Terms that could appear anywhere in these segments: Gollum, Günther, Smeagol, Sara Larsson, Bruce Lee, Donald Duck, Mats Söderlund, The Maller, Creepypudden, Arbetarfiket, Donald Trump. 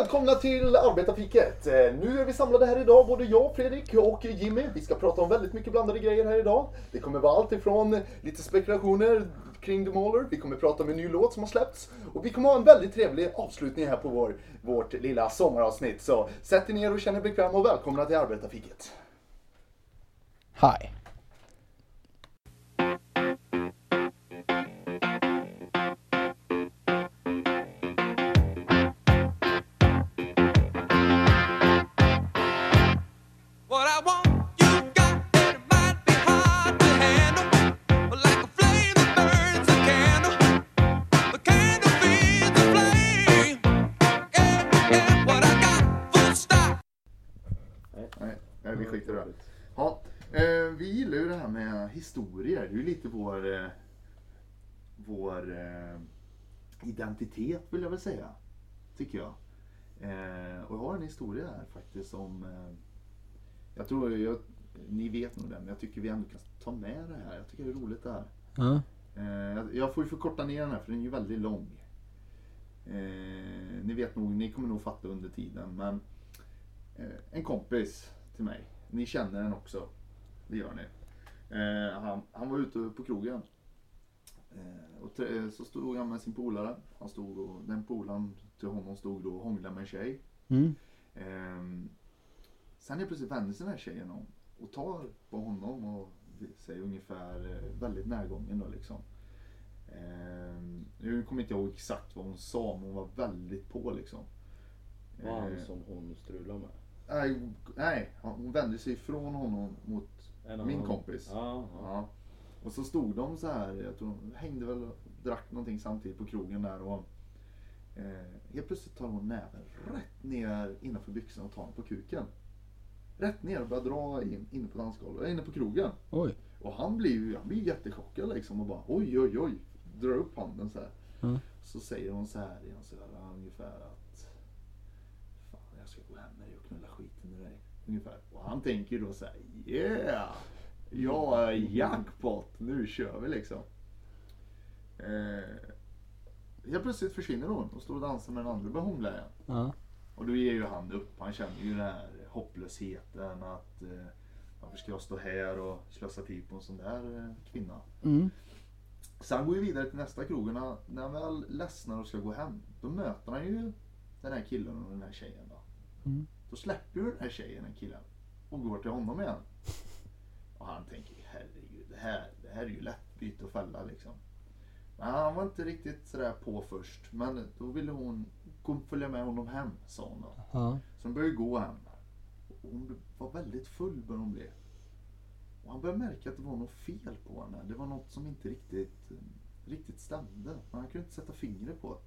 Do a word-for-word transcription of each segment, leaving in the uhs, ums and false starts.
välkomna till Arbetarfiket. Nu är vi samlade här idag, både jag, Fredrik och Jimmy. Vi ska prata om väldigt mycket blandade grejer här idag. Det kommer vara allt ifrån lite spekulationer kring The Maller. Vi kommer prata om en ny låt som har släppts. Och vi kommer ha en väldigt trevlig avslutning här på vår, vårt lilla sommaravsnitt. Så sätt er ner och känn er bekväm och välkomna till Arbetarfiket. Hi. Ja, vi gillar ju det här med historier. Det är ju lite vår, vår identitet, vill jag väl säga, tycker jag. Och jag har en historia här faktiskt som, jag tror, jag, ni vet nog den, men jag tycker vi ändå kan ta med det här. Jag tycker det är roligt det här. Mm. Jag får ju förkorta ner den här, för den är ju väldigt lång. Ni vet nog, ni kommer nog fatta under tiden, men en kompis till mig. Ni känner den också, det gör ni. Eh, han, han var ute på krogen. Eh, och t- så stod han med sin polare. Han stod och, den polaren till honom stod då och hånglade med en tjej. Mm. Eh, sen är plötsligt vänder sig den här tjejen om och tar på honom och säger ungefär väldigt närgången då liksom. Eh, nu kommer inte jag ihåg exakt vad hon sa, men hon var väldigt på liksom. Vad eh, han som hon strulade med? Nej, nej, hon vände sig ifrån honom mot min kompis. Ja, ja. Och så stod de så här, jag tror de hängde väl och drack någonting samtidigt på krogen där. Och eh, helt plötsligt tar hon näven rätt ner innanför byxan och tar den på kuken. Rätt ner och börjar dra in, inne på dansgolvet, inne på krogen. Oj. Och han blir ju han blir jättechockad liksom och bara oj, oj, oj. Drar upp handen så här. Mm. Så säger hon så här, så här ungefär att jag ska gå hem med dig och knulla skiten i dig. Ungefär. Och han tänker då så här, yeah! Ja, jackpot! Nu kör vi liksom. Eh, jag plötsligt försvinner hon och står och dansar med den andra och börjar hångla igen. Mm. Och då ger ju han upp. Han känner ju den här hopplösheten att eh, varför ska jag stå här och slösa tid på en sån där eh, kvinna? Mm. Sen går ju vidare till nästa krog. När, när han väl ledsnar och ska gå hem, då möter han ju den här killen och den här tjejen då. Mm. Då släpper ju den här tjejen den killen och går till honom igen. Och han tänker, herregud, det här, det här är ju lätt byte och fälla liksom. Men han var inte riktigt sådär på först. Men då ville hon kom följa med honom hem, sa hon då. Mm. Så de började gå hem. Och hon var väldigt full när hon blev. Och han började märka att det var något fel på henne. Det var något som inte riktigt, riktigt stämde. Men han kunde inte sätta fingret på det.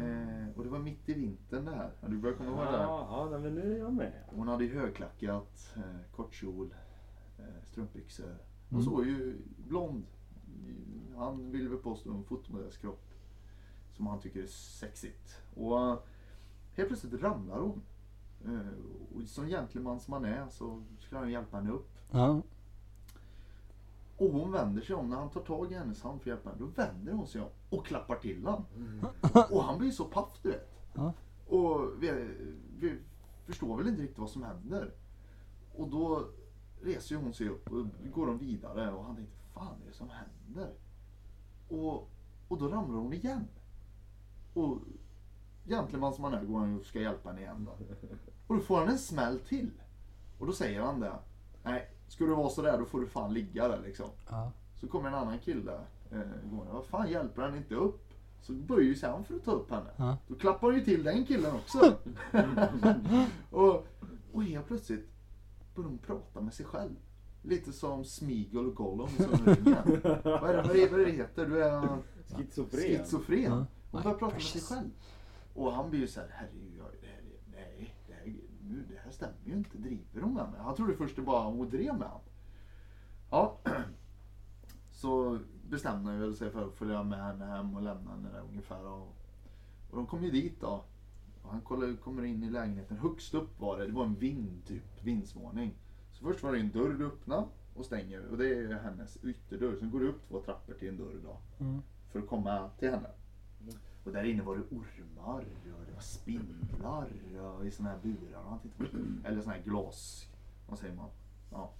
Mm. Eh, och det var mitt i vintern det här. Du börjar komma ihåg det här. Ja, ja, men nu är jag med. Hon hade ju högklackat, eh, kortkjol, eh, strumpbyxor. Mm. Hon såg ju blond. Han ville väl påstå en fotomodellskropp som han tycker är sexigt. Och eh, helt plötsligt ramlar hon. Eh, och som gentleman som han är så skulle han hjälpa henne upp. Mm. Och hon vänder sig om, när han tar tag i hennes hand för att hjälpa henne, då vänder hon sig om och klappar till han. Mm. Och han blir så paff, du vet. Mm. Och vi, vi förstår väl inte riktigt vad som händer. Och då reser hon sig upp och går de vidare och han tänker, fan det är det som händer? Och, och då ramlar hon igen. Och gentleman som han är går han och ska hjälpa henne igen då. Och då får han en smäll till. Och då säger han det, nej. Ska du vara sådär, då får du fan ligga där liksom. Ja. Så kommer en annan kille. Eh, går, vad fan hjälper han inte upp? Så böjer sig han för att ta upp henne. Ja. Då klappar han ju till den killen också. och, och helt plötsligt börjar hon prata med sig själv. Lite som Smeagol och Gollum. vad, är det, vad är det det heter? Du är schizofren. schizofren. Ja. Hon börjar prata med sig själv. Och han blir ju såhär, herregud, jag, det här är, nej, det här är det här stämmer ju inte, driver hon med mig. Han trodde först det bara hon drev med han. Ja. Så bestämde jag väl sig för att följa med henne hem och lämna henne där ungefär. Och, och de kom ju dit då. Och han kollade, kommer in i lägenheten. Högst upp var det, det var en vind typ, vindsvåning. Så först var det en dörr du öppnar och stänger. Och det är hennes ytterdörr. Sen går du upp två trappor till en dörr då. Mm. För att komma till henne. Och där inne var det ormar. var spindlar och i sådana här burar och allt. Eller sådana här glas, vad säger man? Ja.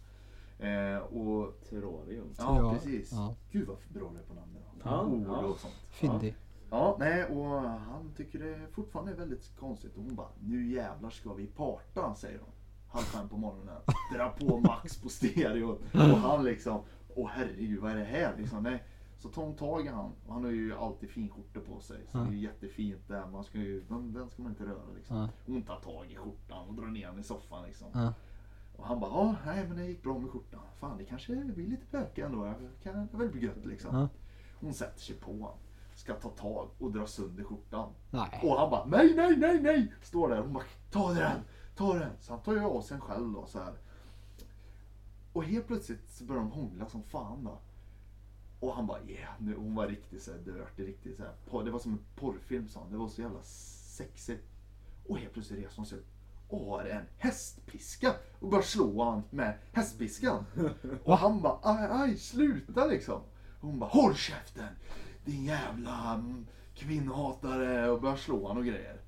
Eh, och terrarium. Ja, precis. Ja. Gud vad bra det är på namnet. Ja, ja. Och sånt. Fyndig. Ja. Ja, nej, och han tycker det fortfarande är väldigt konstigt. Och hon bara, nu jävlar ska vi parta, säger hon. Halv fem på morgonen. Dra på max på stereo. Och han liksom, åh herregud, vad är det här? Liksom, nej. Så tar hon tag i han. Och han har ju alltid fin skjorta på sig. Så ja. Det är ju jättefint där. Man ska ju, den, den ska man inte röra liksom. Ja. Hon tar tag i skjortan och drar ner den i soffan liksom. Ja. Och han bara, ja, nej men det gick bra med skjortan. Fan, det kanske blir lite pöka ändå. Jag kan väl bli gött liksom. Ja. Hon sätter sig på han. Ska ta tag och dra sönder skjortan. Nej. Och han bara, nej, nej, nej, nej. Står där och hon bara, ta den, ta den. Så han tar ju av sig en själv då så här. Och helt plötsligt så börjar de hångla som fan då. Och han bara, ja, yeah. Hon var riktigt så här dirty, riktigt så här. Det var som en porrfilm, sa han. Det var så jävla sexigt. Och helt plötsligt reser hon sig upp. Och har en hästpiska och börjar slå han med hästpiskan. Och han bara, aj, aj, sluta liksom. Hon bara, håll käften, din jävla kvinnhatare, och börjar slå han och grejer.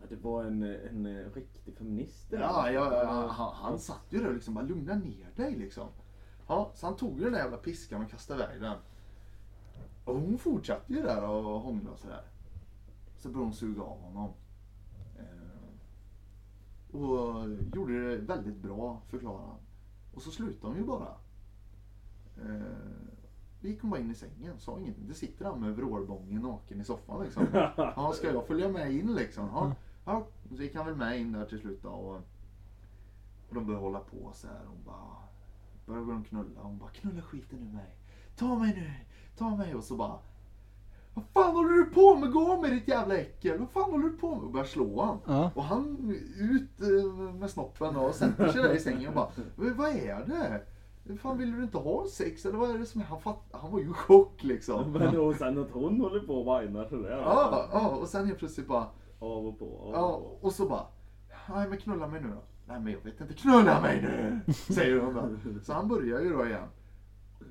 Ja, det var en, en riktig feminist. Ja, ja, ja han, han satt ju där och liksom bara, lugna ner dig liksom. Ja, så han tog ju den där jävla piskan och kastade iväg den. Och hon fortsatte ju där och hånglade och sådär. Så började hon suga av honom. Och gjorde det väldigt bra, förklarade han. Och så slutade hon ju bara. Vi eh, gick hon bara in i sängen, sa ingenting. Det sitter han med vrålbången naken i soffan liksom. Ja, ska jag följa med in liksom? Ja, ja. Så gick han väl med in där till slut då. Och, och de började hålla på så här. Hon bara, började de knulla. Hon bara, knulla skiten ur mig. Ta mig nu, ta mig. Och så bara, vad fan håller du på med? Gå med ditt jävla äckel. Vad fan håller du på med? Och börjar slå han. Ja. Och han ut med snoppen och sätter sig där i sängen och bara, vad är det? Fan, vill du inte ha sex? Eller vad är det som är? Han, fatt... han var ju chock liksom. Men och sen att hon håller på och vajnar sådär. Ja, ja, och sen helt plötsligt bara, av och på. Av och på. Ja, och så bara, nej men knulla mig nu då. Nej men jag vet inte, knulla mig nu! Säger hon då. Så han börjar ju då igen.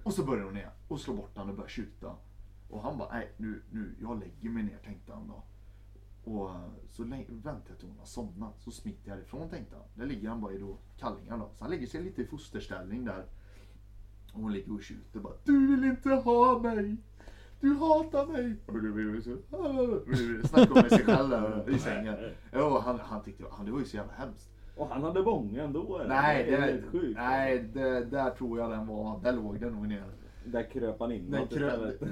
Och så börjar hon igen. Och slår bort han och börjar skjuta. Och han bara, nej nu, nu, jag lägger mig ner, tänkte han då. Och så länge, väntar jag till hon har somnat, så smiter jag ifrån, tänkte han. Där ligger han bara i då, kallingar då. Så han lägger sig lite i fosterställning där. Och hon ligger och skjuter bara, du vill inte ha mig! Du hatar mig! Snackar med sig själv där i sängen. Ja, han, han tyckte, han, det var ju så jävla hemskt. Och han hade bånga ändå, eller? Nej, det, det är sjukt. Nej, det, där tror jag den var, där låg den nog ner. Där kröp han in. Den kröp.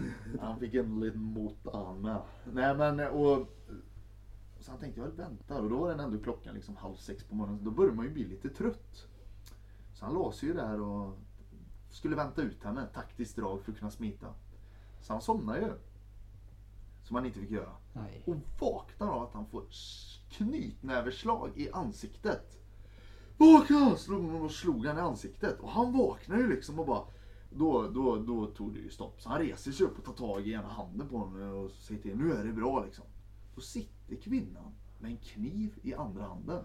Han fick en liten motarm. Nej men och, och så han tänkte jag vänta, och då var den ändå klockan liksom halv sex på morgonen. Då började man ju bli lite trött. Så han låser ju där och skulle vänta ut henne. Taktiskt drag för att kunna smita. Så han somnade ju. Som han inte fick göra. Nej. Och vaknar av att han får knytnäverslag i ansiktet. Vakna! Slog hon och slog han i ansiktet. Och han vaknar ju liksom och bara, Då, då, då tog det ju stopp. Så han reser sig upp och tar tag i ena handen på honom och säger till, nu är det bra liksom. Då sitter kvinnan med en kniv i andra handen.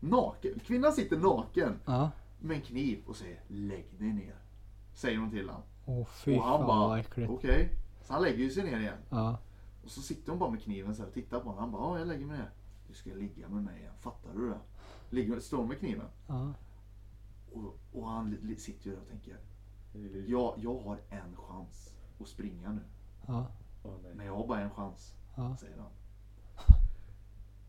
Naken. Kvinnan sitter naken ja. Med en kniv och säger, lägg dig ner. Säger hon till honom. Åh, fy och han bara, okej. Okay. Så han lägger sig ner igen. Ja. Och så sitter hon bara med kniven så här och tittar på honom. Han bara, ja jag lägger mig ner. Du ska ligga med mig igen, fattar du det? Ligger, står med kniven. Ja. Och, och han sitter ju där och tänker, Ja, jag har en chans att springa nu. Ja. Men jag har bara en chans, ja. Säger han.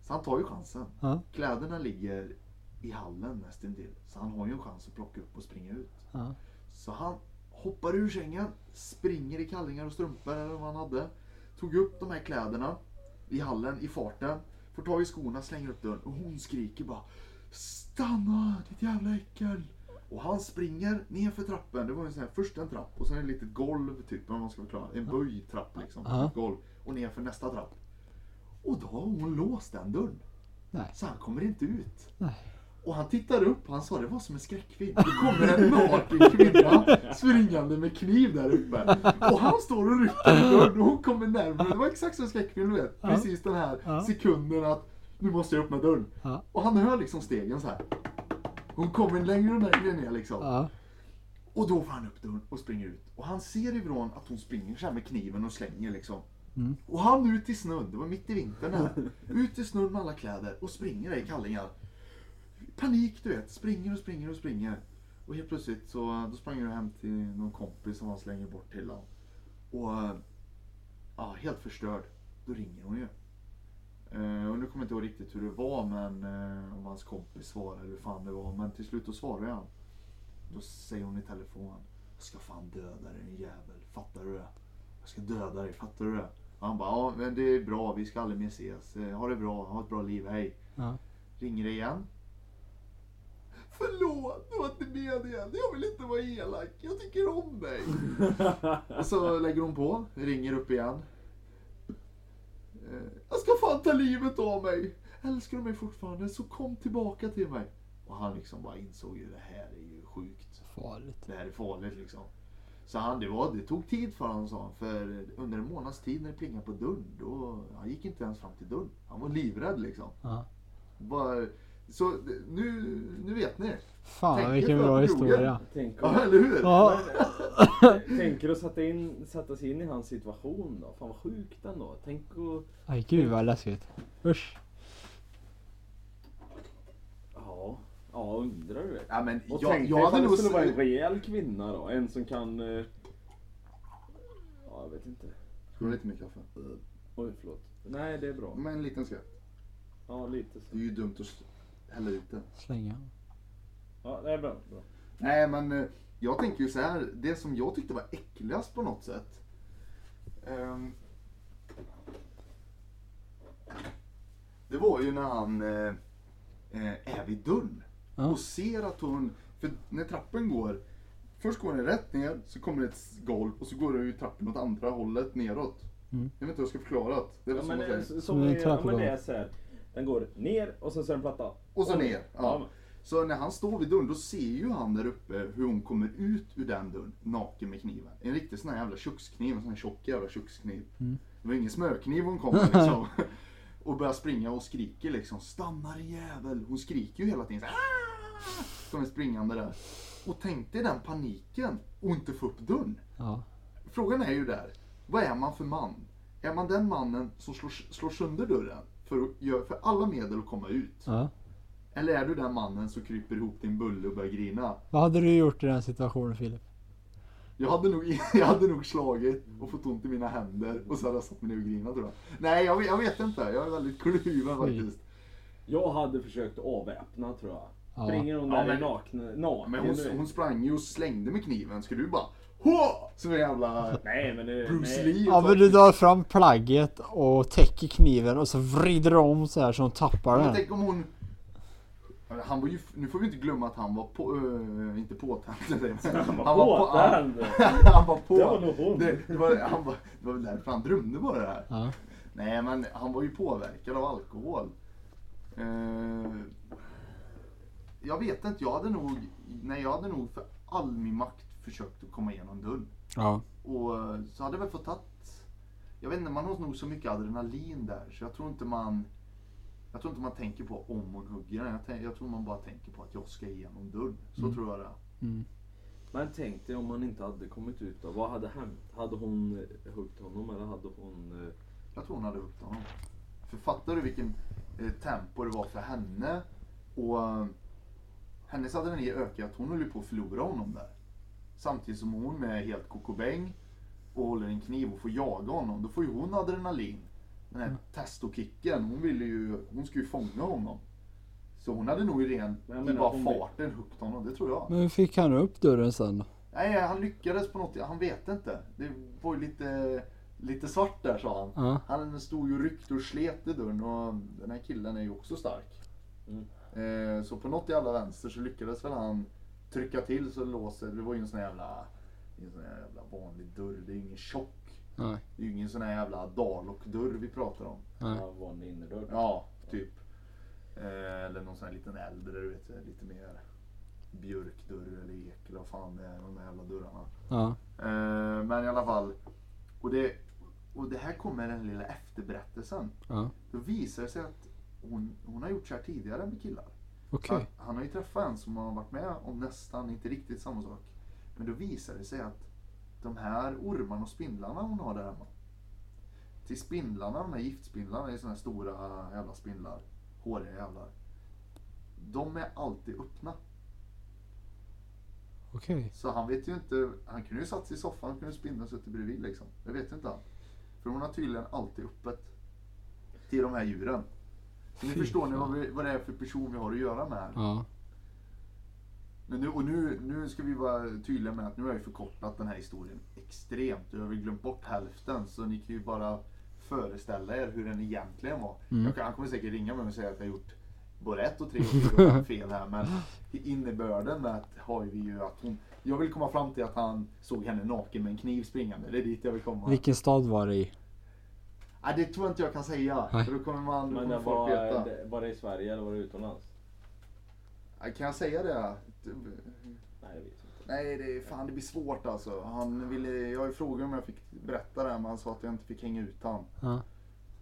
Så han tar ju chansen. Ja. Kläderna ligger i hallen nästintill. Så han har ju en chans att plocka upp och springa ut. Ja. Så han hoppar ur sängen, springer i kallingar och strumpor eller vad han hade. Tog upp de här kläderna i hallen, i farten. Får tag i skorna, slänger upp dörren. Och hon skriker bara, stanna ditt jävla äckel! Och han springer ner för trappen. Det var ju så här, först en trapp och sen en litet golv typ, om man ska förklara. En böjtrapp liksom, uh-huh. Golv. Och ner för nästa trapp. Och då har hon låst den dörren. Nej. Så han kommer inte ut. Nej. Och han tittar upp och han sa, det var som en skräckfilm. Det kommer en naken kvinna springande med kniv där uppe. Och han står och rycker i dörren och hon kommer närmare. Det var exakt som en skräckfilm, du vet. Precis den här sekunden att nu måste jag upp med dörren. Och han hör liksom stegen så här. Hon kommer längre och längre ner liksom. Ja. Och då får han upp dörren och springer ut. Och han ser ifrån att hon springer så här med kniven och slänger liksom. Mm. Och han ut i snön, det var mitt i vintern här. Ut i snön med alla kläder och springer där i kallingar. Panik du vet, springer och springer och springer. Och helt plötsligt så då sprang jag hem till någon kompis som han slänger bort till honom. Och ja, helt förstörd. Då ringer hon ju. Uh, och nu kommer jag inte ihåg riktigt hur det var, men uh, om hans kompis svarade hur fan det var. Men till slut då svarade han. Då säger hon i telefon, jag ska fan döda dig en jävel, fattar du det? Jag ska döda dig, fattar du det? Och han bara, ja men det är bra, vi ska aldrig mer ses. Ha det bra, ha ett bra liv, hej. Ja. Ringer det igen. Förlåt, det var inte meningen. Jag vill inte vara elak, jag tycker om dig. Och så lägger hon på, ringer upp igen. Jag ska fan ta livet av mig. Älskar du mig fortfarande så kom tillbaka till mig. Och han liksom bara insåg ju, det här är ju sjukt farligt. Det här är farligt liksom. Så han, det, var, det tog tid för honom, sa han. För under en månads tid när det plingade på dörren, då, han gick inte ens fram till dörren. Han var livrädd liksom. Uh-huh. Bara, så nu, nu vet ni. Fan, tänker vilken bra historia. Tänker ja, eller hur? Ja. Tänker du sätta in, sätta sig in i hans situation då? Fan vad sjukt ändå. Tänk och... Aj gud vad läskigt. Usch. Ja. Ja, undrar du. Ja, men och jag, jag hade nog skulle vara en rejäl kvinna då, en som kan eh... ja, jag vet inte. Ska du lite mer kaffe? Oj, förlåt. Nej, det är bra. Men en liten skvätt. Ja, lite så. Det är ju dumt att hälla ut den. Slänga. Ja, det är bra. bra. Nej, men jag tänker ju så här, det som jag tyckte var äckligast på något sätt. Um, det var ju när han eh, är vid dörren. Och ser att hon, för när trappen går, först går den rätt ner, så kommer det ett golv och så går det ju trappen åt andra hållet neråt. Mm. Jag vet inte hur jag ska förklara det. Det är ja, som men, är, som mm, är, ja, men det är så här, den går ner och sen så är den platta. Och så och ner, ja. ja. Så när han står vid dörren, då ser ju han där uppe hur hon kommer ut ur den dörren, naken med kniven. En riktig sån här jävla kökskniv, en sån här tjock jävla kökskniv. Mm. Det var ingen smörkniv hon kom med liksom. Och börjar springa och skriker liksom, stanna din jävel. Hon skriker ju hela tiden såhär, som är springande där. Och tänk dig den paniken och inte få upp dörren. Ja. Frågan är ju där, vad är man för man? Är man den mannen som slår, slår sönder dörren för, för alla medel att komma ut? Ja. Eller är du den mannen som kryper ihop din bulle och börjar grina? Vad hade du gjort i den situationen, Filip? Jag hade, nog, jag hade nog slagit och fått ont i mina händer och så hade jag satt mig ner och grinat tror jag. Nej, jag, jag vet inte. Jag är väldigt kluven faktiskt. Jag hade försökt avväpna tror jag. Ja. Springer hon där ja, men, naken, naken? Men hon, hon sprang ju och slängde med kniven. Skulle du bara... Hå! Som en jävla nej, men det, Bruce nej. Lee. Ja, men du drar fram plagget och täcker kniven och så vrider om så här så hon tappar den. Men tänk om hon... Han var ju, nu får vi inte glömma att han var på, uh, inte påtänd. Han var påtänd. Han var på. Det var nog hon. Det, det var, han var, det var väl därför han drömde bara det här. Ja. Nej, men han var ju påverkad av alkohol. Uh, jag vet inte, jag hade nog, nej, jag hade nog för all min makt försökt att komma igenom dörren. Ja. Och så hade jag väl fått tatt, jag vet inte, man har nog så mycket adrenalin där, så jag tror inte man... Jag tror inte man tänker på om hon hugger den. Jag, tänk, jag tror man bara tänker på att jag ska igenom dörren. Så mm. tror jag det. Mm. Men tänk dig om man inte hade kommit ut då. Vad hade hänt? Hade hon huggt honom eller hade hon... Eh... Jag tror hon hade huggt honom. För fattar du vilken eh, tempo det var för henne? Och eh, hennes adrenalin ökade att hon håller på att förlora honom där. Samtidigt som hon är helt kokobäng och håller en kniv och får jaga honom. Då får ju hon adrenalin. Den här mm. testokicken, hon ville ju, hon skulle ju fånga honom. Så hon hade nog ren, men i bara farten vill... huggt honom, det tror jag. Men fick han upp dörren sen? Nej, han lyckades på något, han vet inte. Det var ju lite, lite svart där, sa han. Mm. Han stod ju ryckt och slet i dörren och den här killen är ju också stark. Mm. Eh, så på något jävla vänster så lyckades väl han trycka till så låser, det var ju en sån jävla, en sån jävla vanlig dörr, det är ju ingen tjock. Nej. Det är ju ingen sån här jävla dalokdörr vi pratar om. Ja, vanlig innerdörr. Ja, typ. Eh, eller någon sån här liten äldre, du vet, lite mer björkdörr eller ek eller vad fan det är, de där jävla dörrarna. Ja. Eh, men i alla fall, och det, och det här kommer den lilla efterberättelsen. Ja. Då visar det sig att hon, hon har gjort så här tidigare med killar. Okej. Okay. Han har ju träffat en som har varit med om nästan, inte riktigt samma sak. Men då visar det sig att de här ormarna och spindlarna hon har där hemma, till spindlarna, de här giftspindlarna, det är såna här stora jävla spindlar, håriga jävlar. De är alltid öppna. Okej. Okay. Så han vet ju inte, han kunde ju satt sig i soffan, han kunde spindeln sitta bredvid liksom. Jag vet inte han. För hon har tydligen alltid öppet till de här djuren. Så nu förstår ni vad, vi, vad det är för person vi har att göra med här. Ja. Men nu, och nu, nu ska vi vara tydliga med att nu har jag förkortat den här historien extremt. Jag har väl glömt bort hälften, så ni kan ju bara föreställa er hur den egentligen var. Mm. Jag kan, han kommer säkert ringa mig och säga att jag har gjort både ett och tre och fel här, men innebörden med att har vi ju att hon... Jag vill komma fram till att han såg henne naken med en kniv springande. Det är dit jag vill komma. Vilken stad var det i? Nej, det tror jag inte jag kan säga. För då kommer man... Men det var, det, var det i Sverige eller var det utomlands? Kan jag säga det? Du... Nej, jag vet inte. Nej, det är fan, det blir svårt alltså. Han ville, jag frågade om jag fick berätta det här, men han sa att jag inte fick hänga ut han. Ja.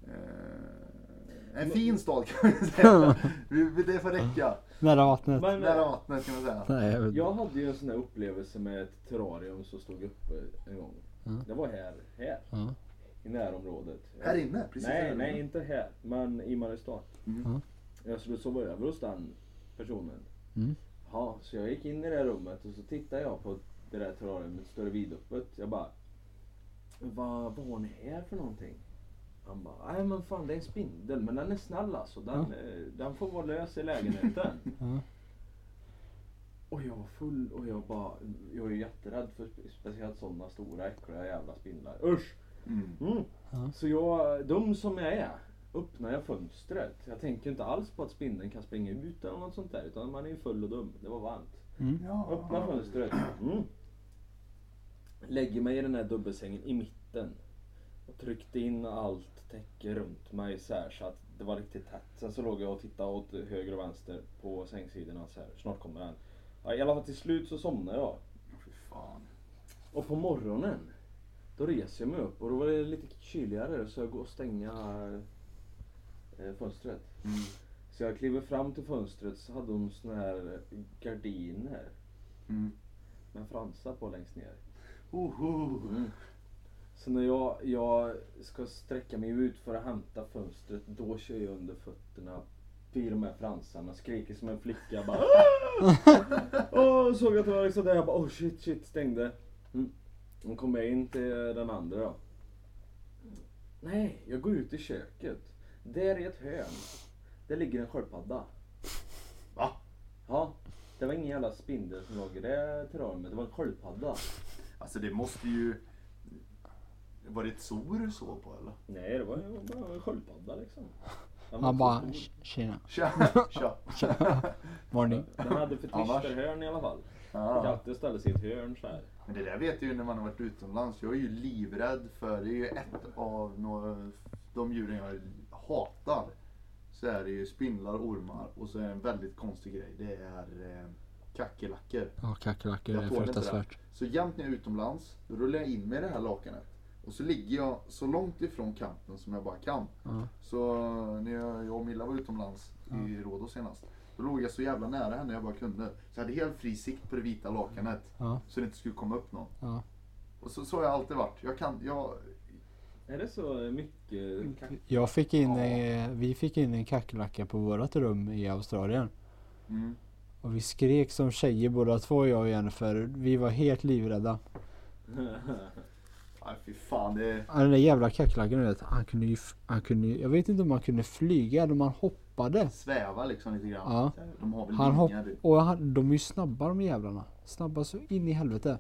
Eh, en fin stad kan man säga. Det får räcka. Nära vattnet. Men, Nära vattnet kan man säga. Nej, jag, jag hade ju en sån här upplevelse med ett terrarium som stod uppe en gång. Ja. Det var här, här. Ja. I närområdet. Här inne? Precis. Nej, här nej inne. Inte här. Men i Mariestad. Mm. Ja. Jag skulle sova över hos den personen. Mm. Ja, så jag gick in i det här rummet och så tittade jag på det där terrariumet, större vidöppet. Jag bara, vad var ni här för någonting? Han bara, nej men fan det är en spindel, men den är snäll alltså. Den, ja. den får vara lös i lägenheten. Ja. Och jag var full och jag bara, jag är ju jätterädd för speciellt sådana stora äckliga jävla spindlar. Usch! Mm. Mm. Ja. Så jag, dum som jag är, öppnar jag fönstret. Jag tänker inte alls på att spindeln kan springa ut eller något sånt där, utan man är ju full och dum. Det var varmt. Mm. Ja. Öppnar fönstret. Mm. Lägger mig i den här dubbelsängen i mitten. Och tryckte in allt täcke runt mig så här, så att det var riktigt tätt. Sen så låg jag och tittade åt höger och vänster på sängsidorna så här. Snart kommer den. Ja, i alla fall till slut så somnade jag. Fy fan. Och på morgonen, då reser jag mig upp och då var det lite kyligare så jag går och stänger fönstret. Mm. Så jag kliver fram till fönstret, så hade de såna här gardiner. Mm. Med fransar på längst ner. Oho. Mm. Så när jag, jag ska sträcka mig ut för att hämta fönstret, då kör jag under fötterna i de här fransarna, skriker som en flicka bara. Och såg att det var liksom där, jag bara oh shit shit stängde. Mm. Då kom jag in till den andra då. Nej, jag går ut i köket. Där i ett hörn, där ligger en sköldpadda. Va? Ja, det var ingen jävla spindel som låg i det terrariet, det var en sköldpadda. Alltså det måste ju... Var det ett sår du såg på eller? Nej, det var bara en sköldpadda liksom. Han bara, tjena. Tja, tja. Morning. Den hade förtvister hörn i alla fall. Ja. Katter ställde sig i ett hörn så här. Men det där vet jag ju när man har varit utomlands. Jag är ju livrädd för, det är ju ett av några, de djuren jag hatar. Så är det ju spindlar, ormar och så är det en väldigt konstig grej. Det är eh, kackerlackor. Ja, kackerlackor är fruktansvärt. Så jämt när jag är utomlands, då rullar jag in med det här lakanet. Och så ligger jag så långt ifrån kanten som jag bara kan. Mm. Så när jag, jag och Milla var utomlands mm. i Rådå senast, då låg jag så jävla nära henne jag bara kunde. Så jag hade helt fri sikt på det vita lakanet. Mm. Så det inte skulle komma upp någon. Mm. Och så, så har jag alltid varit. Jag kan... Jag, är det så mycket kack? Jag fick in ja. en, vi fick in en kackerlacka på vårat rum i Australien. Mm. Och vi skrek som tjejer båda två, jag och Jennifer. Vi var helt livrädda. Aj, fy fan, det... Ja, den där jävla kackerlackan, vet, han kunde ju, han kunde, jag vet inte om han kunde flyga eller om han hoppade. Sväva liksom lite grann. Ja. De har väl han hopp... Och han, de är ju snabba de jävlarna. Snabba så in i helvete.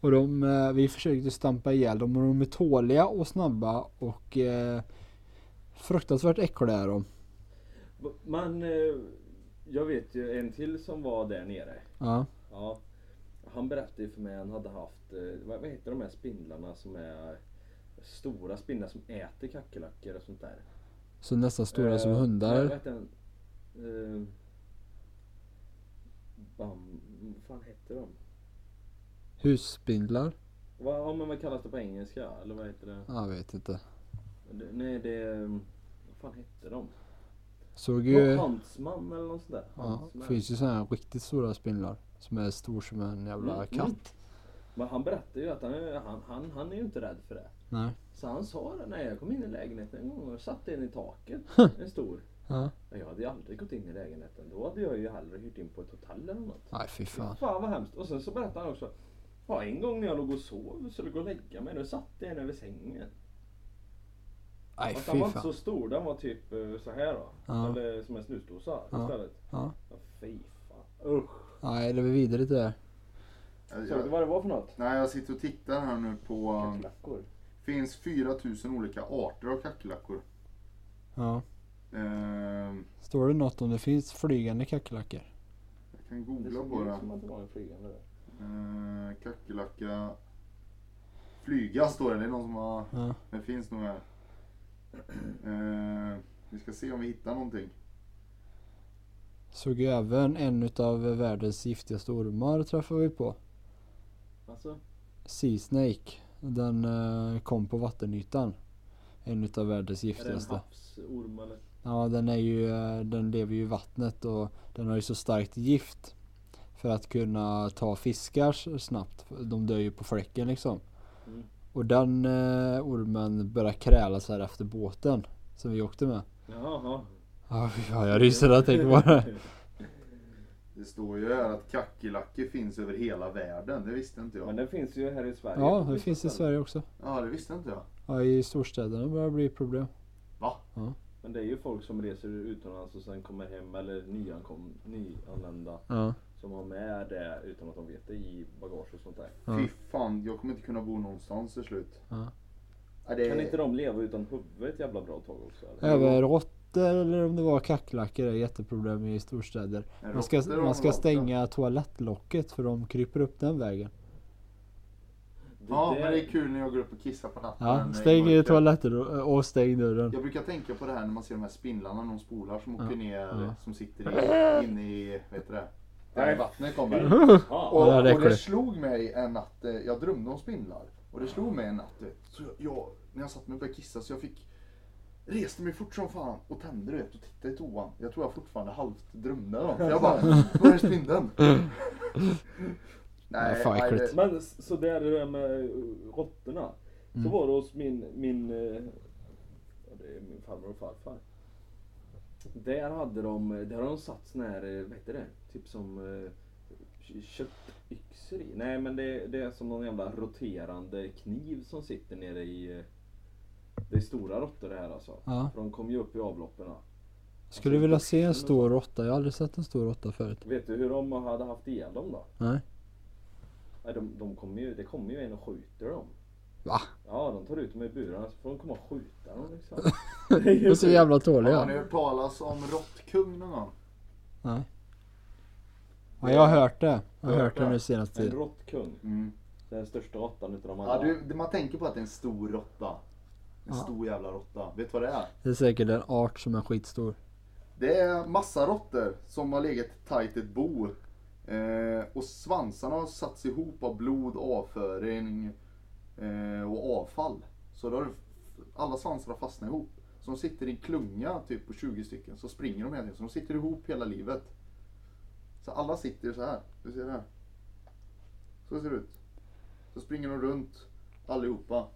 Och de, vi försökte stampa ihjäl dem och de är tåliga och snabba och eh, fruktansvärt äckliga är de. Man, jag vet ju en till som var där nere. Ja. Ja. Han berättade ju för mig att han hade haft, vad heter de här spindlarna som är stora spindlar som äter kackerlackor och sånt där. Så nästan stora uh, som hundar? Jag vet inte. Uh, bam, vad fan heter de? Husspindlar? Va, ja, men vad kallas det på engelska? Eller vad heter det? Jag vet inte. Det, nej, det... Vad fan hette de? Såg ju... Handsman eller något sådär. Ja, det finns ju sådana riktigt stora spindlar. Som är stor som en jävla mm. katt. Men han berättade ju att han är, han, han, han är ju inte rädd för det. Nej. Så han sa det när jag kom in i lägenheten en gång och satt in i taket. En stor. Ja. Jag hade ju aldrig gått in i lägenheten. Då hade jag ju hellre hyrt in på ett hotell eller något. Nej, fy fan. Fan vad hemskt. Och sen så berättade han också. Ja, en gång när jag låg och sov så gå och lägga mig. Då satt jag in över sängen. Nej, fy fan. Han var inte så stor. Den var typ så här då. Ja. Eller som en snusdosa ja. Istället. Ja. Ja, fy fan. Usch. Nej, det var vidrigt det där. Jag, så, vad det var för något? Nej, jag sitter och tittar här nu på... Kackerlackor. Finns fyra tusen olika arter av kackerlackor. Ja. Uh, Står det något om det finns flygande kackerlackor? Jag kan googla bara. Det är som att det var en flygande där. Uh, kackerlacka... Flyga står det, det är någon som har... Ja. Det finns nog här. Uh, vi ska se om vi hittar någonting. Såg även en av världens giftigaste ormar träffade vi på. Alltså? Sea Snake. Den uh, kom på vattenytan. En av världens giftigaste. Är det en havsorm eller? Ja, den, är ju, uh, den lever ju i vattnet och den har ju så starkt gift för att kunna ta fiskar snabbt. De dör ju på fläcken liksom. Mm. Och den uh, ormen började kräla så här efter båten som vi åkte med. Jaha. Ja, jag ryser där, tänker bara. Det står ju här att kackerlackor finns över hela världen, det visste inte jag. Men det finns ju här i Sverige. Ja, det finns i Sverige också. Ja, det visste inte jag. Ja, i storstäderna börjar det bli problem. Va? Ja. Men det är ju folk som reser utomlands och sen kommer hem, eller nyankom, nyanlända, ja. Som har med det utan att de vet det i bagage och sånt där. Ja. Fy fan, jag kommer inte kunna bo någonstans i slut. Ja. Ja, det... Kan inte de leva utan huvudet jävla bra tag också? Eller? Över åtta. Eller om det var kackerlackor, det är jätteproblem i storstäder. Man ska, man ska stänga toalettlocket för de kryper upp den vägen. Ja, det... men det är kul när jag går upp och kissar på natten. Ja, stäng toaletten och stäng dörren. Jag brukar tänka på det här när man ser de här spindlarna, de spolar som åker ja. Ner, ja. Som sitter inne i, vet du det? Där vattnet kommer. Och, och det slog mig en natt, jag drömde om spindlar. Och det slog mig en natt, så jag, när jag satt mig och började kissa så jag fick... Reste mig fort som fan och tände det och tittade i toan. Jag tror jag fortfarande halvt drömde om. Jag bara, var är spindeln? Nej, fan, nej det... Men så där är det med råttorna. Så mm. var det hos min, min, det är min farmor och farfar. Där hade de, där hade de satt sån här, vad heter det? Typ som köttyxor i. Nej, men det, det är som någon jävla roterande kniv som sitter nere i... Det är stora råttor det här alltså. Ja. För de kommer ju upp i avloppen. Skulle du vilja se en stor råtta? Jag har aldrig sett en stor råtta förut. Vet du hur de hade haft ihjäl dem då? Nej. Nej, de, de kommer ju, det kommer ju en och skjuter dem. Va? Ja, de tar ut dem i burarna så får de komma och skjuta dem liksom. Det är så jävla tåliga. Ja, har ni hört talas om råttkungen då? Nej. Ja, jag har hört det. Jag har hört det nu senaste tiden. En råttkung. Mm. Den största råttan utav de alla. Ja, du, man tänker på att det är en stor råtta. En ja. Stor jävla råtta. Vet vad det är? Det är säkert en art som är skitstor. Det är massa råttor som har legat tajt ett bo. Eh, och svansarna har satts ihop av blod, avföring eh, och avfall. Så då har alla svansar har fastnat ihop. Så de sitter i en klunga typ på tjugo stycken. Så springer de med. Så de sitter ihop hela livet. Så alla sitter så här. Du ser det här. Så ser det ut. Så springer de runt allihopa.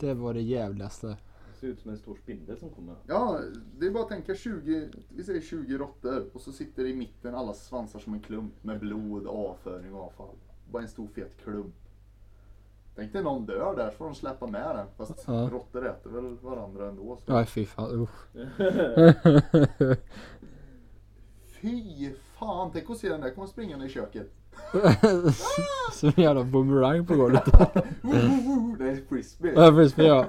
Det var det jävligaste. Det ser ut som en stor spindel som kommer. Ja, det är bara att tänka tjugo, vi säger tjugo råttor och så sitter det i mitten alla svansar som en klump med blod, avföring och avfall. Bara en stor fet klump. Tänk dig någon dör där så får de släppa med den. Fast ja. Råttor äter väl varandra ändå. Så. Nej, fy fan. Uh. Fy fan, tänk att se den där kommer springa i köket. Som en jävla boomerang på golvet. Det är frisbee. Ja, frisbee, ja.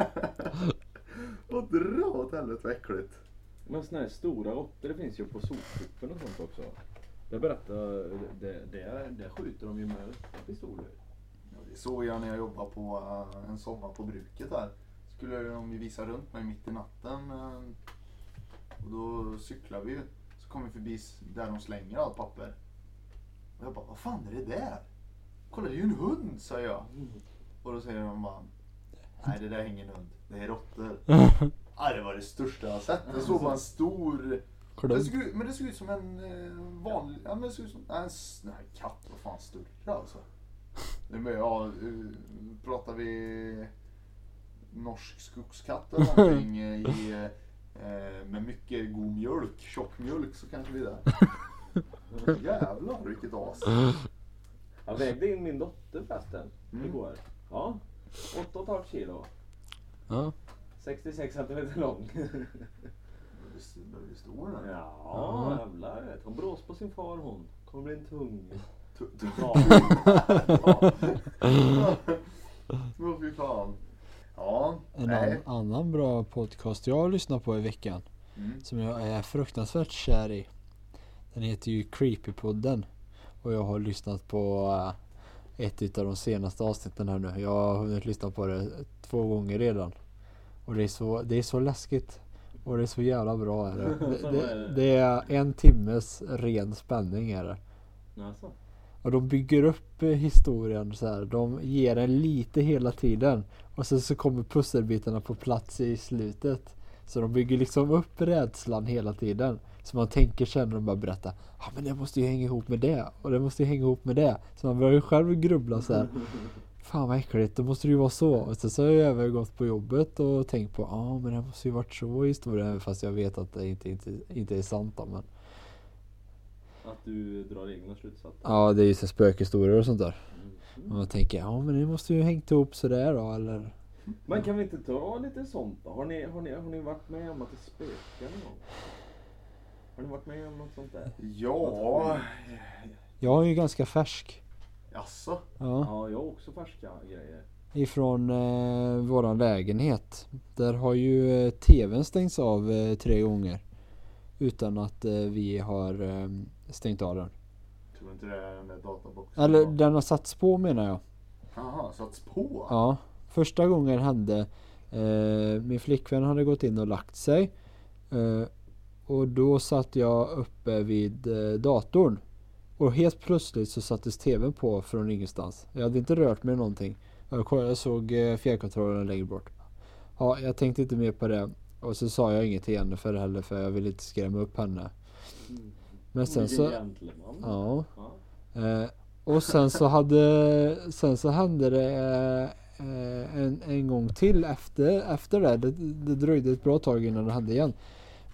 Vad dra åt helvete, vad äckligt. Men såna här stora råttor, det finns ju på soptippen och sånt också. Jag berättar, det, det, det skjuter de ju med pistoler. Ja, det såg jag när jag jobbade på en sommar på bruket här. Skulle de ju visa runt mig mitt i natten. Och då cyklar vi, så kommer vi förbi där de slänger allt papper. Och jag bara, vad fan är det där? Kolla, det är ju en hund, sa jag. Och då säger de bara, nej det där är ingen hund, det är råttor. Ah, det var det största jag sett. Det såg bara en stor... Det såg ut, men det såg ut som en vanlig... Ja, men det såg ut som en, en, en katt, vad fan större alltså. Men ja, pratar vi norsk skogskatt eller någonting i, med mycket god mjölk, tjock mjölk, så kanske vi är där. Jävlar, vilket as. Jag vägde in min dotter förresten mm. igår. Ja, åtta komma fem kilo. Ja. sextiosex centimeter lång. När vi står där. Ja, jävlar vet. Hon brås på sin far hon. Kommer bli en tung. Tung dam. Smurfig fan. Ja. En an- annan bra podcast jag har lyssnat på i veckan. Mm. Som jag är fruktansvärt kär i. Den heter ju Creepypudden. Och jag har lyssnat på ett utav de senaste avsnitten här nu. Jag har hunnit lyssna på det två gånger redan. Och det är så, det är så läskigt. Och det är så jävla bra här. Det, det, det är en timmes ren spänning här. Och de bygger upp historien så här. De ger den lite hela tiden. Och sen så kommer pusselbitarna på plats i slutet. Så de bygger liksom upp rädslan hela tiden. Så man tänker sen när de bara berättar. Ja ah, men det måste ju hänga ihop med det. Och det måste ju hänga ihop med det. Så man börjar ju själv grubbla så här. Fan vad äckligt, då måste det ju vara så. Och sen så har jag även gått på jobbet och tänkt på ja ah, men det måste ju varit så i historien. Fast jag vet att det inte, inte, inte är sant då, men... Att du drar egna slutsatser. Ja, det är ju så spökhistorier och sånt där. Mm. Man tänker ja ah, men det måste ju hängt ihop sådär då eller... Men kan vi inte ta lite sånt då? Har ni, har ni, har ni varit med om att det spökar någon gång? Har ni varit med om något sånt där? Ja. Jag är ju ganska färsk. Jasså? Ja. Ja, jag har också färska grejer. Ifrån eh, våran lägenhet. Där har ju eh, tvn stängts av eh, tre gånger. Utan att eh, vi har eh, stängt av den. Jag tror inte det är den där databoxen. Eller var. Den har satts på menar jag. Jaha, satts på? Ja. Första gången hände eh, min flickvän hade gått in och lagt sig. Eh, och då satt jag uppe vid eh, datorn. Och helt plötsligt så sattes tvn på från ingenstans. Jag hade inte rört mig någonting. Jag kollade, såg fjärrkontrollen längre bort. Ja, jag tänkte inte mer på det. Och så sa jag inget till Jennifer heller för jag ville inte skrämma upp henne. Men sen så... Ja. Eh, och sen så hade... Sen så hände det eh, en, en gång till efter, efter det. det. Det dröjde ett bra tag innan det hände igen.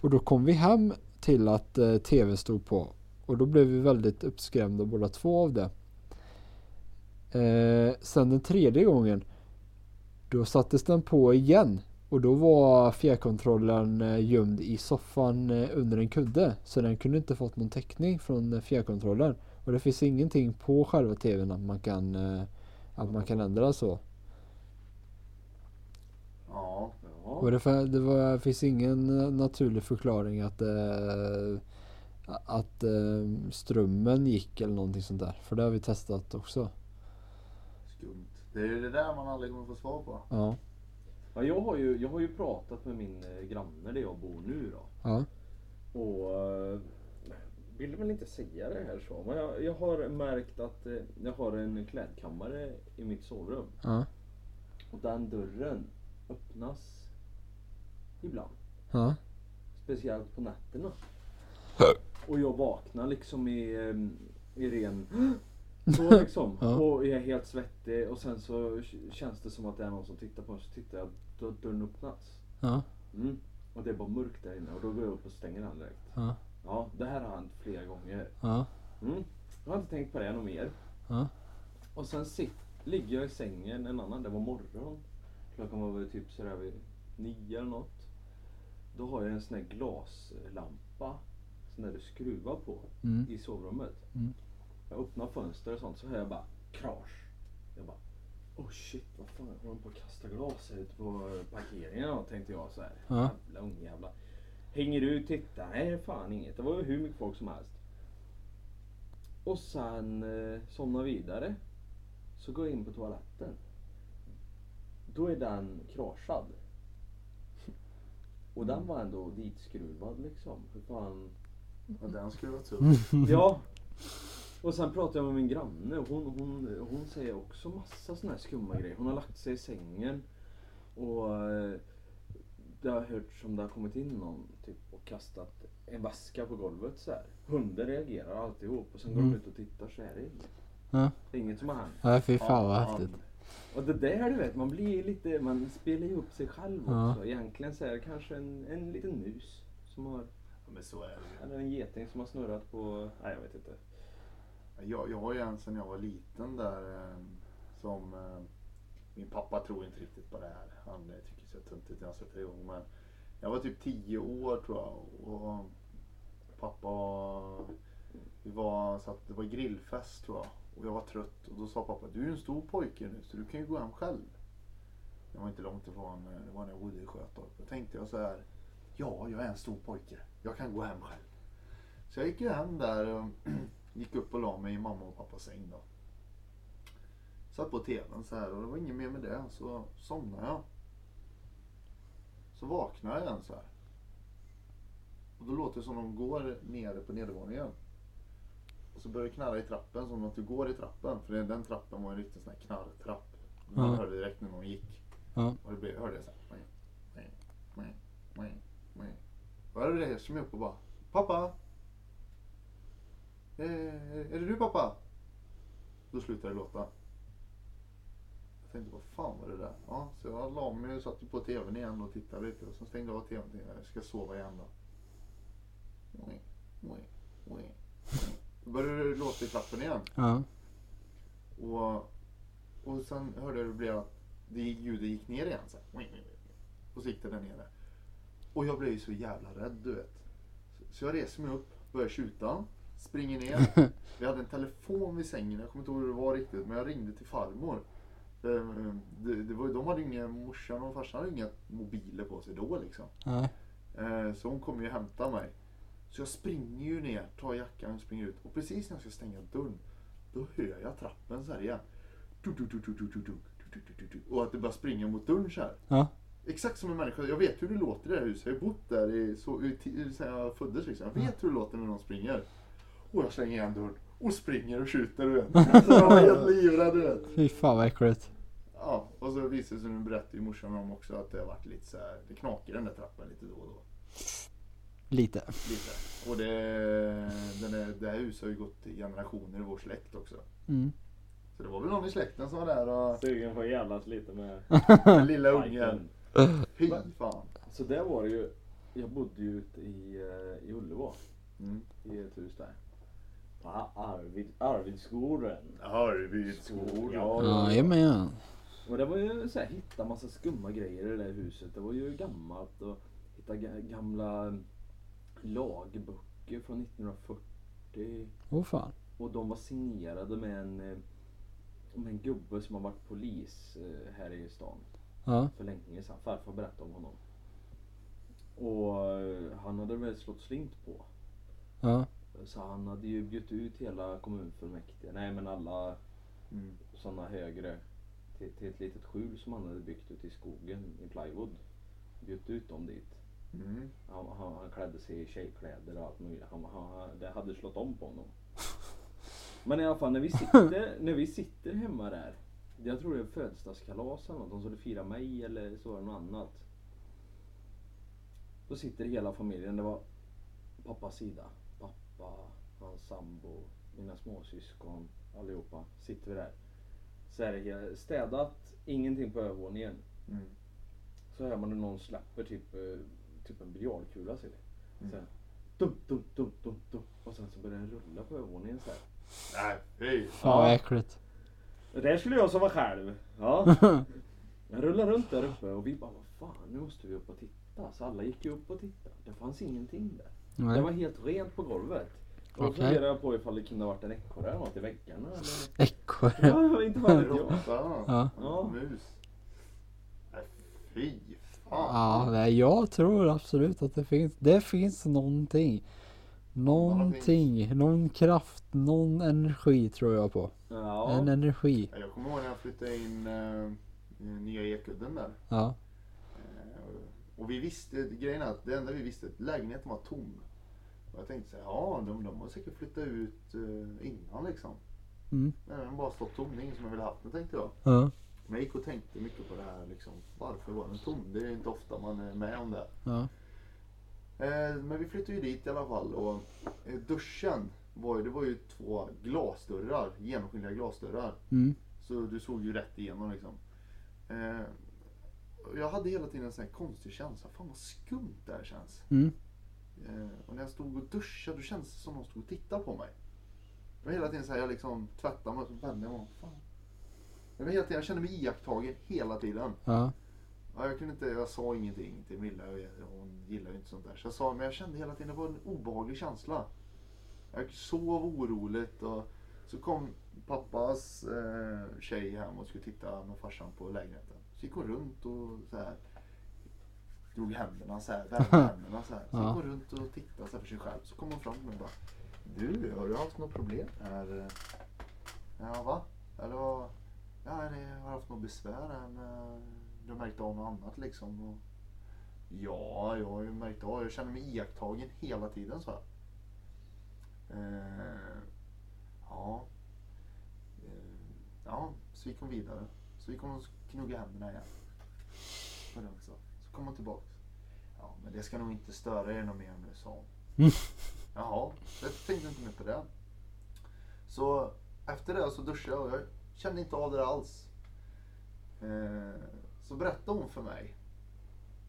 Och då kom vi hem till att eh, tvn stod på. Och då blev vi väldigt uppskrämda båda två av det. Eh, sen den tredje gången då sattes den på igen. Och då var fjärrkontrollen eh, gömd i soffan eh, under en kudde. Så den kunde inte fått någon täckning från eh, fjärrkontrollen. Och det finns ingenting på själva tvn att man kan, eh, att man kan ändra så. Ja. ja. Och det, det, var, det finns ingen naturlig förklaring att... Eh, att eh, strömmen gick eller någonting sånt där. För det har vi testat också. Skumt. Det är ju det där man aldrig kommer få svar på. Ja. Ja, jag har ju, jag har ju pratat med min granne där jag bor nu då. Ja. Och eh, vill väl inte säga det här så. Men jag, jag har märkt att eh, jag har en klädkammare i mitt sovrum. Ja. Och den dörren öppnas ibland. Ja. Speciellt på nätterna. Och jag vaknar liksom i, i ren så liksom ja. Och jag är helt svettig och sen så känns det som att det är någon som tittar på mig, så tittar jag då dörren öppnas. Ja. Mm. Och det är bara mörkt där inne och då går jag upp och stänger den direkt. Ja. Ja, det här har hänt flera gånger. Ja. Mm. Jag har inte tänkt på det någon mer. Ja. Och sen sitter, ligger jag i sängen en annan, det var morgon. Klockan var väl typ sådär vid nio eller något. Då har jag en sån här glaslampa. När du skruvar på mm. i sovrummet. Mm. Jag öppnar fönster och sånt så hör jag bara krasch. Jag bara oh shit, vad fan har de på att kasta glas ut på parkeringen då, tänkte jag så här. Ja. Jävla unge jävla. Hänger du ut, titta, nej fan inget. Det var ju hur mycket folk som helst. Och sen eh, somnar vidare. Så går jag in på toaletten. Då är den kraschad. Och den var ändå ditskruvad liksom. Hur fan... Ja, den skruvats upp. Ja. Och sen pratade jag med min granne och hon, hon, hon säger också massa såna här skumma grejer. Hon har lagt sig i sängen och det har hört som det har kommit in någon typ och kastat en väska på golvet så här. Hundar reagerar alltihop och sen går de ut och tittar så här in. Ja. Det är inget som har hänt. Ja, fy fan vad häftigt. Och det där, du vet, man blir lite, man spelar ju upp sig själv också. Ja. Egentligen så är kanske en, en liten mus som har, ja, men så är det. Eller en geting som har snurrat på, nej jag vet inte. Jag, jag har ju en sen jag var liten där som, min pappa tror inte riktigt på det här. Han tycker så tuntigt när jag sätter igång, men jag var typ tio år tror jag, och pappa, vi var, så att det var grillfest tror jag. Och jag var trött och då sa pappa, du är en stor pojke nu så du kan ju gå hem själv. Jag var inte långt ifrån, det var när jag bodde i Sjötorp. Då tänkte jag så här, ja jag är en stor pojke, jag kan gå hem själv. Så jag gick ju hem där och gick upp och la mig i mamma och pappas säng då. Satt på tvn så här och det var inget mer med det, så somnade jag. Så vaknade jag igen så här. Och då låter det som de går nere på nedervåningen. Och så börjar knarra i trappen, som att du går i trappen. För den trappen var en riktig sån här knarrtrapp. Man mm. hörde direkt när någon gick. Mm. Och det hörde jag så här. Nej, nej, nej, nej. Och hörde det här som jag upp och bara, pappa! Eh, är det du pappa? Då slutade det låta. Jag tänkte, vad fan var det där? Ja, så jag la mig och satt på tvn igen och tittade lite. Och så stängde jag av tvn till, jag ska sova igen då. Nej, nej, nej. Då började det låta i trappen igen. Ja. Och, och sen hörde jag det bli att det gick, ljudet gick ner igen. Så här. Och så gick det där nere. Och jag blev ju så jävla rädd, du vet. Så jag reser mig upp, börjar tjuta, springer ner. Vi hade en telefon vid sängen, jag kommer inte ihåg hur det var riktigt. Men jag ringde till farmor. Det, det var, de hade inga, morsan och farsan hade inga mobiler på sig då liksom. Ja. Så hon kom ju hämta mig. Så jag springer ju ner, tar jackan och springer ut. Och precis när jag ska stänga dörren, då hör jag trappen så här igen. Och att det bara springer mot dörren så här. Ja. Exakt som en människa. Jag vet hur det låter i det här huset. Jag har bott där i, så, i, sen jag föddes liksom. Jag vet hur det låter när någon springer. Och jag slänger igen dörren. Och springer och skjuter, du vet. Så jag var helt livrad, du vet. Fy fan vad äckligt. Ja, och så visade det sig, nu berättade ju morsan om också att det har varit lite så här. Det knakar den där trappen lite då och då. Lite. Lite. Och det, den där, det här huset har ju gått i generationer i vår släkt också. Mm. Så det var väl någon i släkten som var där och... Sugen får jävlas lite med... Den lilla ungen. Fy fan. Så där var det ju... Jag bodde ju ute i, i Ullevå. Mm. I ett hus där. Ja, Arvid, Arvidskogen. Arvidskogen. Ja, ja, jajamän. Och det var ju så här, hitta massa skumma grejer i det där huset. Det var ju gammalt och hitta gamla... lagböcker från nittonhundrafyrtio. Åh fan. Och de var signerade med en, med en gubbe som har varit polis här i stan. Ja. För länge sedan. Farfar berättade om honom. Och han hade väl slått slint på. Ja. Så han hade ju bjudit ut hela kommunfullmäktige. Nej men alla mm. sådana högre. Till, till ett litet skjul som han hade byggt ut i skogen i plywood. Bjudit ut dem dit. Mm. Han, han, han klädde sig i tjejkläder och allt möjligt. Han, han, det hade slått om på honom. Men i alla fall när vi sitter, när vi sitter hemma där. Jag tror det är födelsedagskalas eller något. De skulle fira mig eller så eller något annat. Då sitter hela familjen. Det var pappas sida. Pappa, hans sambo, mina småsyskon, allihopa. Sitter vi där. Så är det städat. Ingenting på övervåningen. Mm. Så hör man när någon släpper typ... typ en biljardkula så är det. Så här, dum, dum, dum, dum, dum. Och sen så börjar den rulla på övervåningen så här. Nej, hej. Ja, vad äckligt. Det skulle jag som var själv. Ja. Den rullar runt där uppe och vi bara, vad fan, nu måste vi upp och titta. Så alla gick ju upp och tittade. Det fanns ingenting där. Nej. Det var helt rent på golvet. Och okay. Så funderade jag på ifall det kunde ha varit en ekorre eller något i väggarna. Ekorre? Ja, inte var det jag. Ja. Ja. Mus. Nej, fy. Ah. Ja, nej, jag tror absolut att det finns, det finns någonting, någonting, ja, finns. Någon kraft, någon energi tror jag på. Ja. En energi. Jag kommer ihåg när jag flyttade in uh, nya Ekudden där. Ja. Uh, och vi visste, grejen är att det enda vi visste, lägenheten var tom. Och jag tänkte så här, ja, de, de har säkert flyttat ut uh, innan liksom. Mm. Men den bara stått tom, det är ingen som jag ville ha haft det, tänkte jag. Ja. Men jag gick och tänkte mycket på det här liksom, varför var den tom? Det är ju inte ofta man är med om det. Ja. Eh, men vi flyttade ju dit i alla fall och duschen, var ju, det var ju två glasdörrar, genomskinliga glasdörrar. Mm. Så du såg ju rätt igenom liksom. Eh, jag hade hela tiden en sån här konstig känsla. Fan vad skumt det här känns. Mm. Eh, och när jag stod och duschade, då kändes det som någon stod och tittade på mig. Och hela tiden så här, jag liksom tvättade mig och så vände jag mig. Fan. Jag, hela tiden, jag kände mig iakttagen hela tiden. Ja. Ja, jag kunde inte, jag sa ingenting till Milla, hon gillar ju inte sånt där. Så jag sa, men jag kände hela tiden, det var en obehaglig känsla. Jag sov oroligt och så kom pappas eh, tjej hem och skulle titta med farsan på lägenheten. Så gick hon runt och så här, drog händerna så här, värmde händerna så här. Så gick hon runt och tittade så här för sig själv. Så kom hon fram och bara, du, har du haft något problem här? Ja, va? Eller vad? Ja, jag har haft något besvär här med... Du har märkt av något annat liksom. Och ja, jag har ju märkt av. Jag känner mig iakttagen hela tiden så här. Eh, ja. Eh, ja, så gick hon vidare. Så gick hon och knugga händerna igen. Och det också. Så kom hon tillbaka. Ja, men det ska nog inte störa er någon mer om du sa hon. Mm. Jaha, jag tänkte inte mer på det. Så efter det så duschade jag. Jag kände inte av det alls. Eh, Så berättade hon för mig,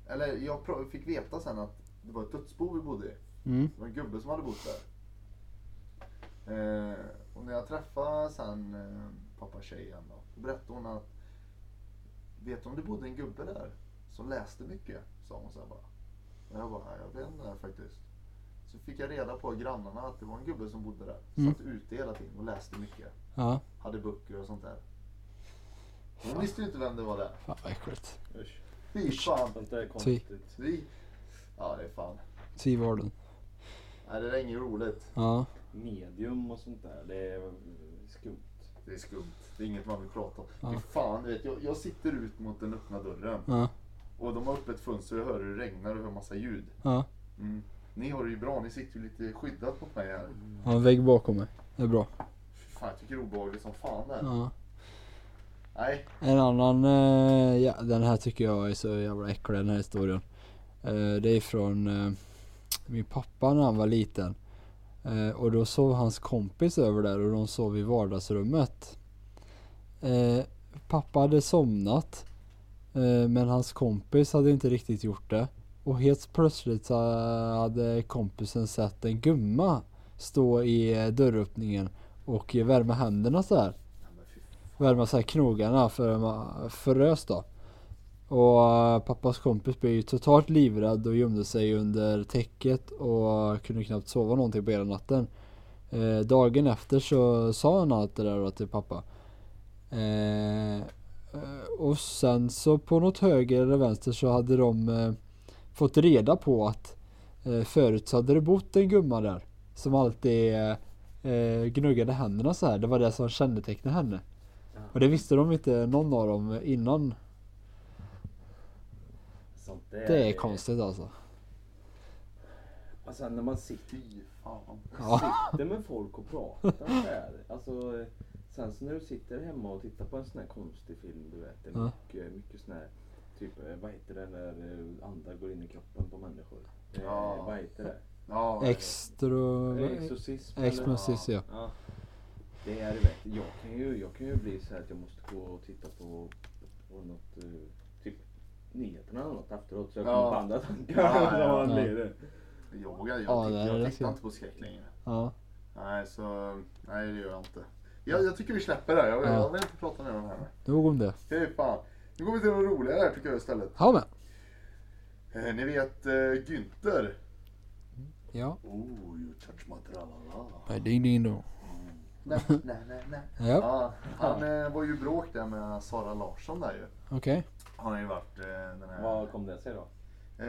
eller jag fick veta sen att det var ett dödsbo vi bodde i. Mm. Det var en gubbe som hade bott där. Eh, och när jag träffade sen eh, pappa tjejen då, då berättade hon att, vet du om det bodde en gubbe där som läste mycket? Sa hon så här bara. Och jag bara, jag vet inte faktiskt. Så fick jag reda på grannarna att det var en gubbe som bodde där. Mm. Satt ute hela tiden och läste mycket. Ja. Hade böcker och sånt där. Hon visste ju inte vem det var där. Fan vad äckligt. Fy fan. Det är konstigt. Ty. Ja, det är fan. Ty var den. Nej, det är inget roligt. Ja. Medium och sånt där, det är skumt. Det är skumt. Det är inget man vill prata om. Ja. Fy fan, du vet, jag, jag sitter ut mot den öppna dörren. Ja. Och de har öppet fönster och jag hör hur det regnar och hör massa ljud. Ja. Mm. Ni har det ju bra, ni sitter ju lite skyddat mot mig här. Ja, en vägg bakom mig. Det är bra. Fy fan, jag tycker det är obehagligt som fan där. Ja. Nej. En annan, eh, ja, den här tycker jag är så jävla äcklig, den här historien. Eh, det är från eh, min pappa när han var liten. Eh, och då sov hans kompis över där och de sov i vardagsrummet. Eh, pappa hade somnat, eh, men hans kompis hade inte riktigt gjort det. Och helt plötsligt så hade kompisen sett en gumma stå i dörröppningen och värma händerna så här. Värma så här knogarna för man förrös då. Och pappas kompis blev ju totalt livrädd och gömde sig under täcket och kunde knappt sova någonting på hela natten. Eh, dagen efter så sa han allt det där till pappa. Eh, och sen så på något höger eller vänster så hade de eh, fått reda på att eh, förut så hade det bott en gumma där som alltid eh, gnuggade händerna så här. Det var det som kännetecknade henne. Och det visste de inte någon av dem innan. Sånt där, det är konstigt alltså. Och sen när man sitter i fan, ja. sitter med folk och pratar så här. Alltså, sen så när du sitter hemma och tittar på en sån här konstig film, du vet, det är mycket, mycket sån här, typ, vad heter det när andra går in i kroppen på människor? Ja. Vad heter det? Ja. Extro... Exorcism. Exorcism, ja. ja. Det är vet jag kan ju jag kan ju bli så här att jag måste gå och titta på, på något uh, typ nyheterna eller något efteråt så jag kommer på andra tankar. Ja, ja, ja. Det. Jag jag, ja, jag, jag, jag tittar inte på skräck längre. Ja. Nej, så nej det gör jag inte. Jag, jag tycker vi släpper det. Jag, ja. jag vill inte prata mer om det här. Nog om det. Hej fan. Nu går vi till något roligare här tycker jag istället. Ja men. Eh, ni vet eh, Günther. Mm. Ja. Oh, you touch my tralala. Ding ding då. Nej, nej, nej, nej. Yep. Ja, han eh, var ju bråk där med Sara Larsson där ju. Okej. Okay. Han har ju varit eh, den här... Vad kom det sig då? Eh,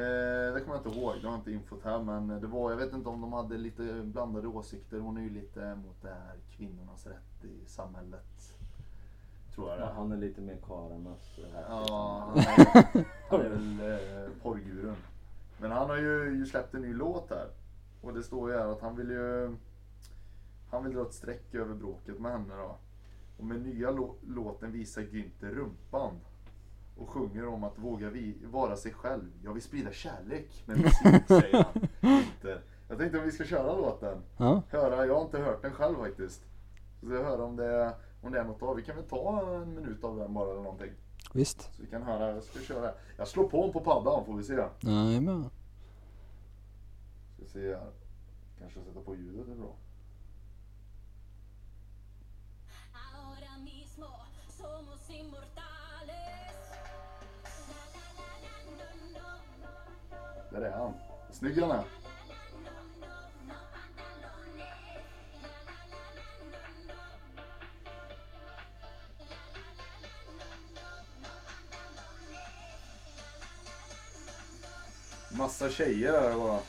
det kommer jag inte ihåg, det har inte infot här. Men det var, jag vet inte om de hade lite blandade åsikter. Hon är ju lite mot det här kvinnornas rätt i samhället. Tror jag det. Ja, han är lite mer kararnas... Ja, han är, han är väl eh, porrguren. Men han har ju, ju släppt en ny låt här. Och det står ju här att han vill ju... Han vill dra ett streck över bråket med henne då. Och med nya lå- låten visar Günther rumpan. Och sjunger om att våga vi- vara sig själv. Jag vill sprida kärlek med musik, säger han. Günther. Jag tänkte om vi ska köra låten. Ja. Höra, jag har inte hört den själv faktiskt. Så jag hör om det, om det är något av. Vi kan väl ta en minut av den bara eller någonting. Visst. Så vi kan höra, jag ska köra. Jag slår på på paddan får vi se. Nej men. Ska se här. Kanske sätta på ljudet är bra. Där är han. Snygg han är. Massa tjejer där bara.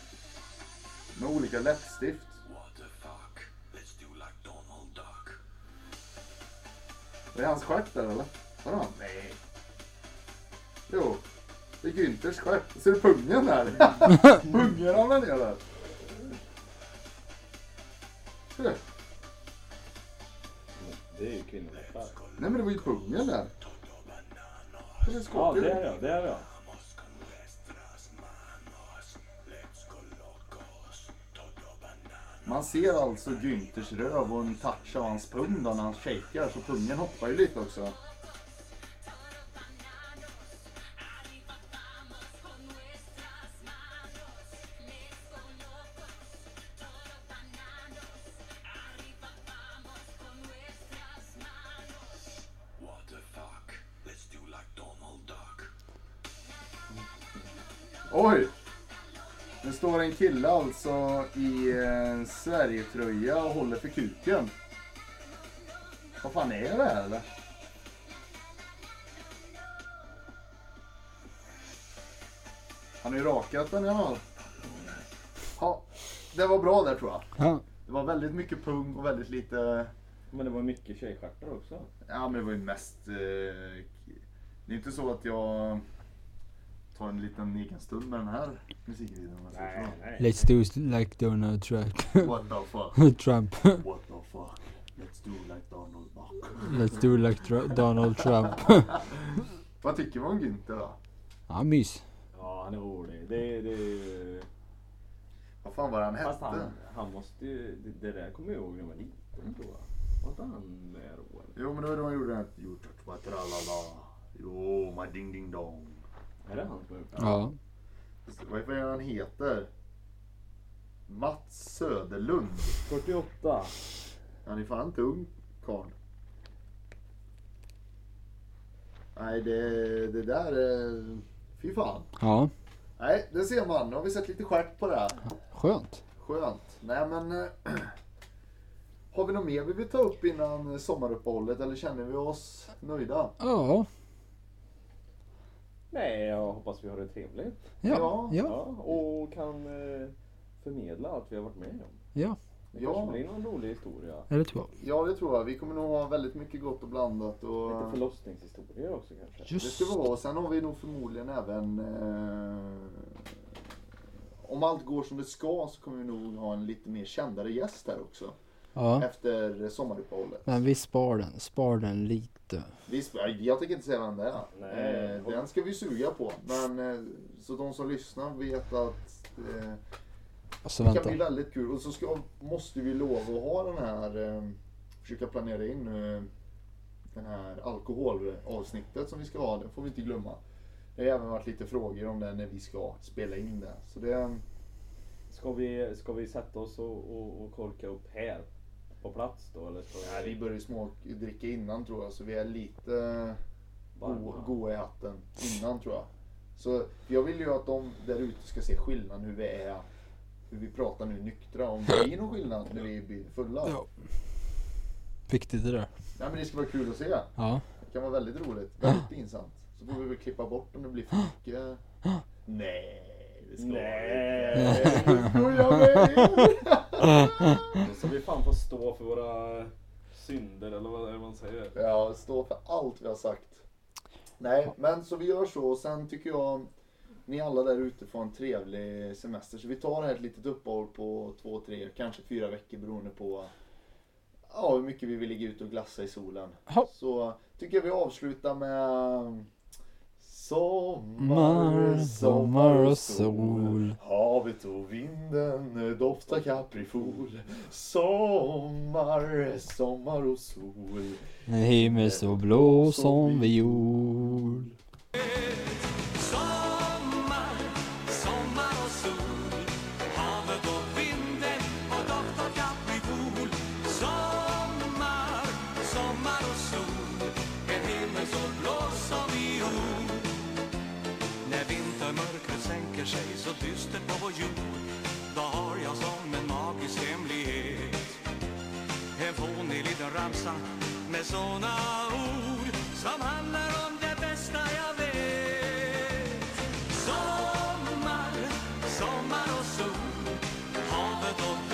Med olika läppstift. What the fuck? Let's do like Donald Duck. Det är hans stjärt där eller? Vadå? Nej. Jo. Det är Günthers skärp. Ser du pungen där? Pungen ramlar ner där. Ser du? Det är ju kvinnorskär. Nej men det var ju pungen där. Det ja det är jag, det är jag. Man ser alltså Günthers röv och en touch av hans pung när han shakar så pungen hoppar ju lite också. Oj! Det står en kille alltså i en Sverige-tröja och håller för kuken. Vad fan är det här eller? Han har ju rakat den i alla fall. Ja, det var bra där tror jag. Det var väldigt mycket pung och väldigt lite... Men det var mycket tjejstjärtar också. Ja, men det var ju mest... Eh... Det är inte så att jag... Ta en liten egen stund med den här musikvideon. Nej, nej. Let's do it like Donald Trump. What the fuck? Trump. What the fuck? Let's do it like Donald Buck. Let's do it like tra- Donald Trump. Vad tycker man om Günther då? Ja, mys. Ja, han är rolig. Det, det, det... Vad fan var han hette? Fast han, han måste ju... Det, det där kommer jag ihåg när jag var liten tror jag. Var inte han med rolig? Jo, men då var det man gjorde den här. Gjort vad tralala. Jo, my ding ding dong. Är det han? Ja. Vad är han heter? Mats Söderlund. fyrtioåtta. Han är fan inte ung, karl. Nej, det, det där är... Fy fan. Ja. Nej, det ser man. Nu har vi sett lite skärp på det här. Skönt. Skönt. Nej, men... Äh, har vi något mer vi vill ta upp innan sommaruppehållet? Eller känner vi oss nöjda? Ja. Nej, jag hoppas vi har det trevligt. Ja, ja. ja. Och kan eh, förmedla att vi har varit med om. Ja. Det kanske ja. blir någon rolig historia. Är det tror jag. Ja, det tror jag. Vi kommer nog ha väldigt mycket gott och blandat. Och... Lite förlossningshistorier också kanske. Just. Det ska vi ha. Sen har vi nog förmodligen även... Eh, om allt går som det ska så kommer vi nog ha en lite mer kändare gäst där också. Ja. Efter sommaruppehållet. Men vi spar den. Spar den lite. Vi spar, jag tänker inte säga vem det är. Nej, eh, den ska vi suga på. Men eh, så de som lyssnar vet att eh, alltså, det kan vänta. bli väldigt kul. Och så ska, måste vi lova att ha den här eh, försöka planera in eh, den här alkoholavsnittet som vi ska ha. Det får vi inte glömma. Det har även varit lite frågor om det när vi ska spela in det. Så det ska vi, ska vi sätta oss och, och, och korka upp här? På plats då eller så? Nej, vi började små dricka innan tror jag, så vi är lite go- goa i hatten innan tror jag. Så jag vill ju att de där ute ska se skillnaden hur vi är, hur vi pratar nu nyktra, om det är någon skillnad när vi blir fulla. Ja. Viktigt det där. Nej, men det ska vara kul att se. Ja. Det kan vara väldigt roligt, väldigt pinsamt. Så får vi väl klippa bort om det blir för mycket. Nej. Nej, nu går jag med. Så vi fan får stå för våra synder eller vad är man säger. Ja, stå för allt vi har sagt. Nej, men så vi gör så. Och sen tycker jag ni alla där ute får en trevlig semester. Så vi tar här ett litet uppehåll på två, tre, kanske fyra veckor beroende på ja, hur mycket vi vill ligga ute och glassa i solen. Så tycker jag vi avslutar med Sommar, sommar och sol, havet och vinden doftar kaprifol. Sommar, sommar och sol, en himmel så blå som viol. Då har jag som en magisk hemlighet, en fånig liten ramsa med såna ord som handlar om det bästa jag vet. Sommar, sommar och sol, havet och